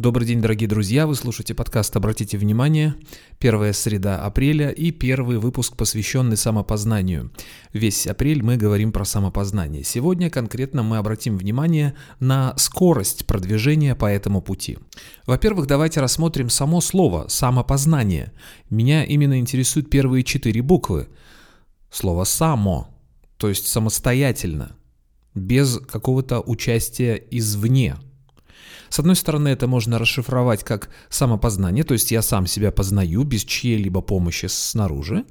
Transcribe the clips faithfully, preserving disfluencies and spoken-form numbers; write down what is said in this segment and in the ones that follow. Добрый день, дорогие друзья! Вы слушаете подкаст «Обратите внимание». Первая среда апреля и первый выпуск, посвященный самопознанию. Весь апрель мы говорим про самопознание. Сегодня конкретно мы обратим внимание на скорость продвижения по этому пути. Во-первых, давайте рассмотрим само слово «самопознание». Меня именно интересуют первые четыре буквы. Слово «само», то есть «самостоятельно», без какого-то участия извне. С одной стороны, это можно расшифровать как самопознание, то есть я сам себя познаю без чьей-либо помощи снаружи,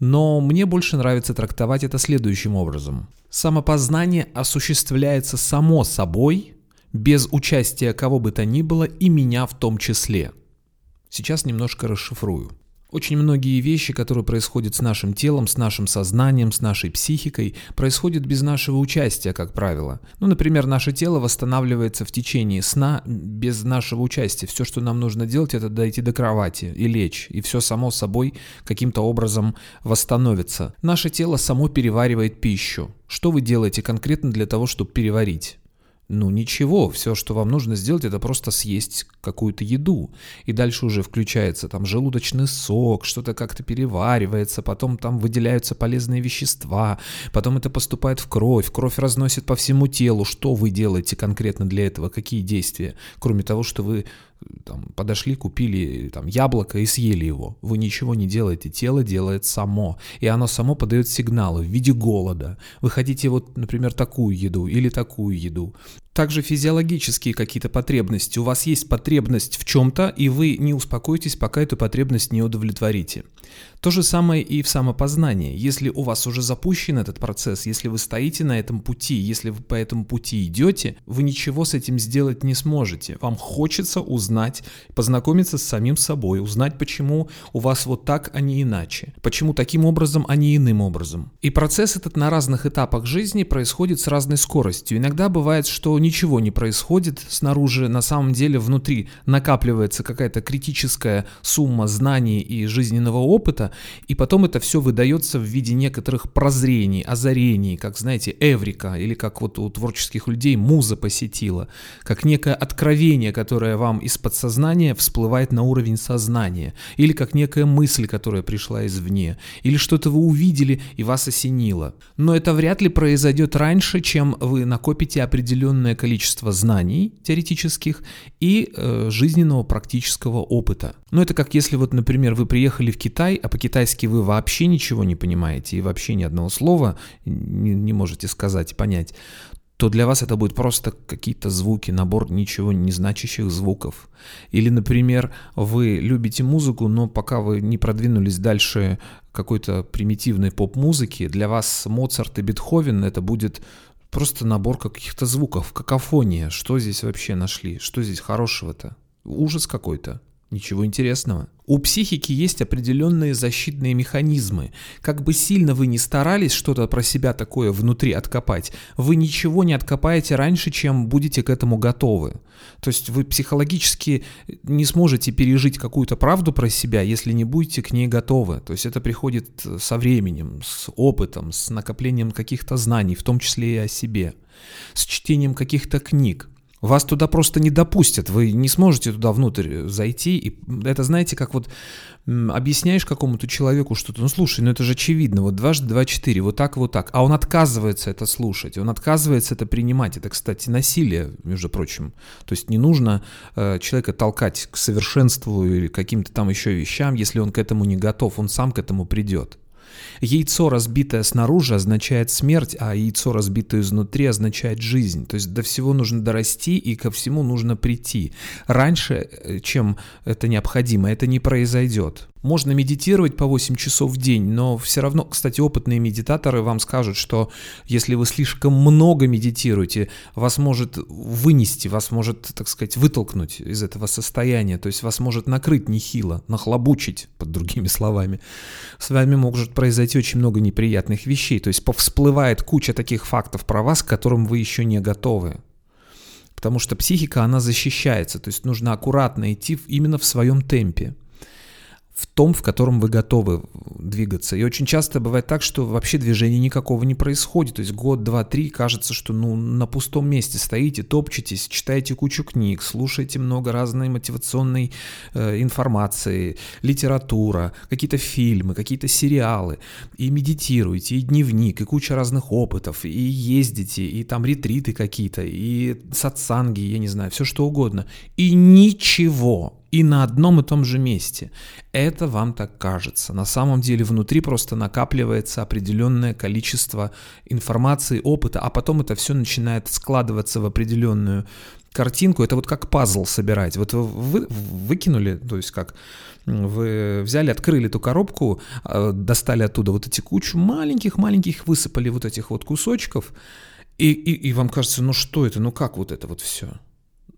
но мне больше нравится трактовать это следующим образом. Самопознание осуществляется само собой, без участия кого бы то ни было и меня в том числе. Сейчас немножко расшифрую. Очень многие вещи, которые происходят с нашим телом, с нашим сознанием, с нашей психикой, происходят без нашего участия, как правило. Ну, например, наше тело восстанавливается в течение сна без нашего участия. Все, что нам нужно делать, это дойти до кровати и лечь, и все само собой каким-то образом восстановится. Наше тело само переваривает пищу. Что вы делаете конкретно для того, чтобы переварить? Ну ничего, все, что вам нужно сделать, это просто съесть какую-то еду. И дальше уже включается там желудочный сок, что-то как-то переваривается, потом там выделяются полезные вещества, потом это поступает в кровь, кровь разносит по всему телу. Что вы делаете конкретно для этого, какие действия? Кроме того, что вы там, подошли, купили там, яблоко и съели его. Вы ничего не делаете, тело делает само. И оно само подает сигналы в виде голода. Вы хотите вот, например, такую еду или такую еду. Также физиологические какие-то потребности. У вас есть потребность в чем-то, и вы не успокоитесь, пока эту потребность не удовлетворите. То же самое и в самопознании. Если у вас уже запущен этот процесс, если вы стоите на этом пути, если вы по этому пути идете, вы ничего с этим сделать не сможете. Вам хочется узнать, познакомиться с самим собой, узнать, почему у вас вот так, а не иначе, почему таким образом, а не иным образом. И процесс этот на разных этапах жизни происходит с разной скоростью. Иногда бывает, что ничего не происходит снаружи, на самом деле внутри накапливается какая-то критическая сумма знаний и жизненного опыта, и потом это все выдается в виде некоторых прозрений, озарений, как, знаете, эврика, или как вот у творческих людей муза посетила, как некое откровение, которое вам из подсознания всплывает на уровень сознания, или как некая мысль, которая пришла извне, или что-то вы увидели и вас осенило. Но это вряд ли произойдет раньше, чем вы накопите определенное количество знаний теоретических и э, жизненного практического опыта. Но это как если вот, например, вы приехали в Китай, а по-китайски вы вообще ничего не понимаете и вообще ни одного слова не, не можете сказать и понять, то для вас это будет просто какие-то звуки, набор ничего не значащих звуков. Или, например, вы любите музыку, но пока вы не продвинулись дальше какой-то примитивной поп-музыки, для вас Моцарт и Бетховен это будет просто набор каких-то звуков, какофония. Что здесь вообще нашли? Что здесь хорошего-то? Ужас какой-то. Ничего интересного. У психики есть определенные защитные механизмы. Как бы сильно вы ни старались что-то про себя такое внутри откопать, вы ничего не откопаете раньше, чем будете к этому готовы. То есть вы психологически не сможете пережить какую-то правду про себя, если не будете к ней готовы. То есть это приходит со временем, с опытом, с накоплением каких-то знаний, в том числе и о себе, с чтением каких-то книг. Вас туда просто не допустят, вы не сможете туда внутрь зайти, и это, знаете, как вот объясняешь какому-то человеку что-то, ну слушай, ну это же очевидно, вот дважды два четыре, вот так, вот так, а он отказывается это слушать, он отказывается это принимать, это, кстати, насилие, между прочим, то есть не нужно э, человека толкать к совершенству или каким-то там еще вещам, если он к этому не готов, он сам к этому придет. Яйцо, разбитое снаружи, означает смерть, а яйцо, разбитое изнутри, означает жизнь. То есть до всего нужно дорасти и ко всему нужно прийти. Раньше, чем это необходимо, это не произойдет. Можно медитировать по восемь часов в день, но все равно, кстати, опытные медитаторы вам скажут, что если вы слишком много медитируете, вас может вынести, вас может, так сказать, вытолкнуть из этого состояния, то есть вас может накрыть нехило, нахлобучить, под другими словами. С вами может произойти очень много неприятных вещей, то есть повсплывает куча таких фактов про вас, к которым вы еще не готовы. Потому что психика, она защищается, то есть нужно аккуратно идти именно в своем темпе. в том, в котором вы готовы двигаться. И очень часто бывает так, что вообще движения никакого не происходит. То есть год, два, три, кажется, что ну, на пустом месте стоите, топчетесь, читаете кучу книг, слушаете много разной мотивационной э, информации, литература, какие-то фильмы, какие-то сериалы, и медитируете, и дневник, и куча разных опытов, и ездите, и там ретриты какие-то, и сатсанги, я не знаю, все что угодно. И ничего. И на одном и том же месте. Это вам так кажется. На самом деле внутри просто накапливается определенное количество информации, опыта, а потом это все начинает складываться в определенную картинку. Это вот как пазл собирать. Вот вы выкинули, то есть как вы взяли, открыли эту коробку, достали оттуда вот эти кучу маленьких-маленьких, высыпали вот этих вот кусочков, и, и, и вам кажется, ну что это, ну как вот это вот все?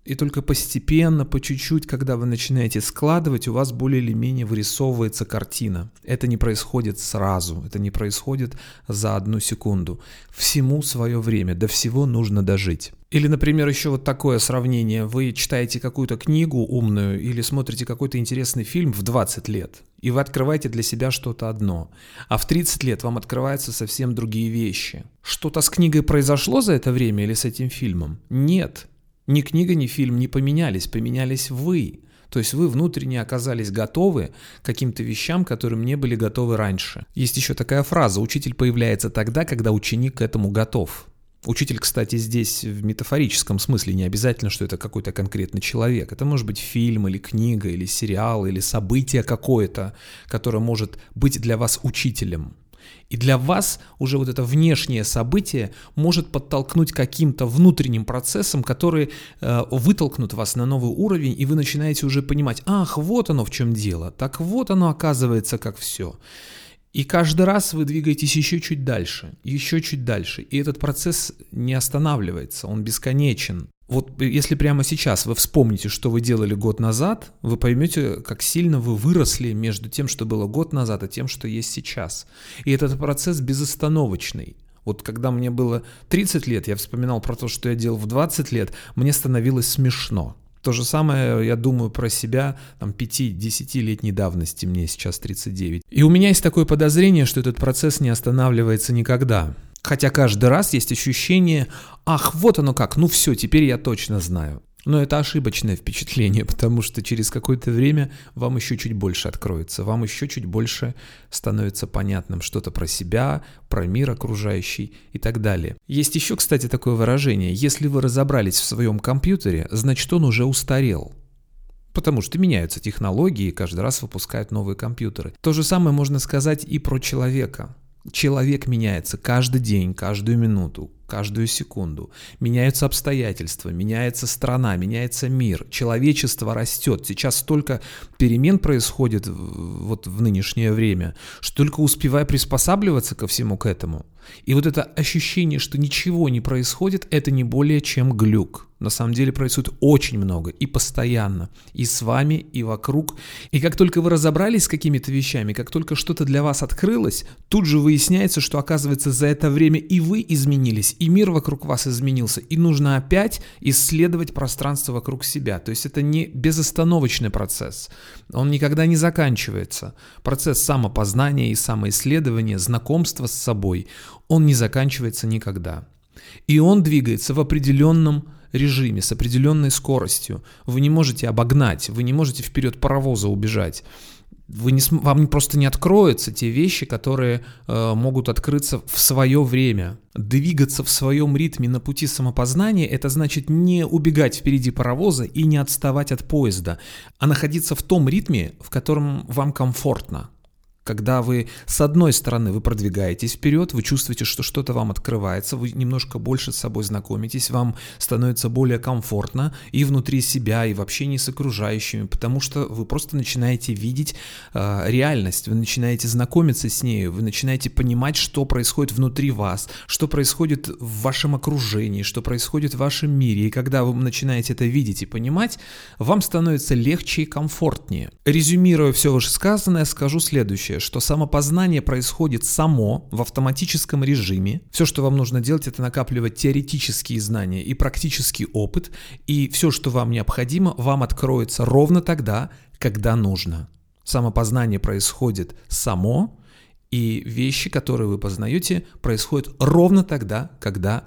И только постепенно, по чуть-чуть, когда вы начинаете складывать, у вас более или менее вырисовывается картина. Это не происходит сразу, это не происходит за одну секунду. Всему свое время, до всего нужно дожить. Или, например, еще вот такое сравнение. Вы читаете какую-то книгу умную или смотрите какой-то интересный фильм в двадцать лет, и вы открываете для себя что-то одно. А в тридцать лет вам открываются совсем другие вещи. Что-то с книгой произошло за это время или с этим фильмом? Нет. Ни книга, ни фильм не поменялись, поменялись вы. То есть вы внутренне оказались готовы к каким-то вещам, которым не были готовы раньше. Есть еще такая фраза: «Учитель появляется тогда, когда ученик к этому готов». Учитель, кстати, здесь в метафорическом смысле, не обязательно, что это какой-то конкретный человек. Это может быть фильм или книга, или сериал, или событие какое-то, которое может быть для вас учителем. И для вас уже вот это внешнее событие может подтолкнуть каким-то внутренним процессом, который э, вытолкнут вас на новый уровень, и вы начинаете уже понимать: ах, вот оно в чем дело, так вот оно оказывается как все. И каждый раз вы двигаетесь еще чуть дальше, еще чуть дальше, и этот процесс не останавливается, он бесконечен. Вот если прямо сейчас вы вспомните, что вы делали год назад, вы поймете, как сильно вы выросли между тем, что было год назад, и тем, что есть сейчас. И этот процесс безостановочный. Вот когда мне было тридцать лет, я вспоминал про то, что я делал в двадцать лет, мне становилось смешно. То же самое я думаю про себя, там, пяти-десятилетней давности, мне сейчас тридцать девять. И у меня есть такое подозрение, что этот процесс не останавливается никогда. Хотя каждый раз есть ощущение: ах, вот оно как, ну все, теперь я точно знаю. Но это ошибочное впечатление, потому что через какое-то время вам еще чуть больше откроется, вам еще чуть больше становится понятным что-то про себя, про мир окружающий и так далее. Есть еще, кстати, такое выражение: если вы разобрались в своем компьютере, значит, он уже устарел. Потому что меняются технологии, и каждый раз выпускают новые компьютеры. То же самое можно сказать и про человека. Человек меняется каждый день, каждую минуту, каждую секунду. Меняются обстоятельства, меняется страна, меняется мир. Человечество растет. Сейчас столько перемен происходит вот в нынешнее время, что только успевай приспосабливаться ко всему к этому. И вот это ощущение, что ничего не происходит, это не более чем глюк. На самом деле происходит очень много и постоянно, и с вами, и вокруг. И как только вы разобрались с какими-то вещами, как только что-то для вас открылось, тут же выясняется, что, оказывается, за это время и вы изменились, и мир вокруг вас изменился, и нужно опять исследовать пространство вокруг себя. То есть это не безостановочный процесс, он никогда не заканчивается. Процесс самопознания и самоисследования, знакомства с собой, он не заканчивается никогда. И он двигается в определенном режиме, с определенной скоростью. Вы не можете обогнать, вы не можете вперед паровоза убежать. Вы не, вам просто не откроются те вещи, которые э, могут открыться в свое время. Двигаться в своем ритме на пути самопознания — это значит не убегать впереди паровоза и не отставать от поезда, а находиться в том ритме, в котором вам комфортно. Когда вы, с одной стороны, вы продвигаетесь вперед, вы чувствуете, что что-то вам открывается, вы немножко больше с собой знакомитесь, вам становится более комфортно и внутри себя, и в общении с окружающими, потому что вы просто начинаете видеть э, реальность, вы начинаете знакомиться с нею, вы начинаете понимать, что происходит внутри вас, что происходит в вашем окружении, что происходит в вашем мире. И когда вы начинаете это видеть и понимать, вам становится легче и комфортнее. Резюмируя все вышесказанное, скажу следующее. Что самопознание происходит само, в автоматическом режиме. Все, что вам нужно делать, это накапливать теоретические знания и практический опыт, и все, что вам необходимо, вам откроется ровно тогда, когда нужно. Самопознание происходит само, и вещи, которые вы познаете, происходят ровно тогда, когда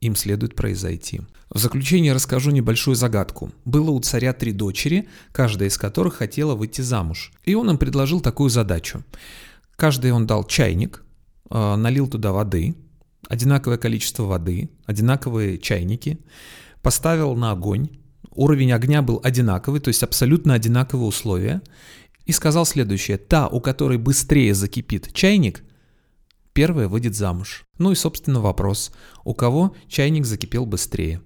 им следует произойти. В заключение расскажу небольшую загадку. Было у царя три дочери, каждая из которых хотела выйти замуж. И он им предложил такую задачу. Каждой он дал чайник, налил туда воды, одинаковое количество воды, одинаковые чайники, поставил на огонь. Уровень огня был одинаковый, то есть абсолютно одинаковые условия. И сказал следующее: та, у которой быстрее закипит чайник, первая выйдет замуж. Ну и, собственно, вопрос: у кого чайник закипел быстрее?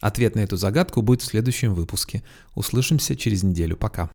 Ответ на эту загадку будет в следующем выпуске. Услышимся через неделю. Пока.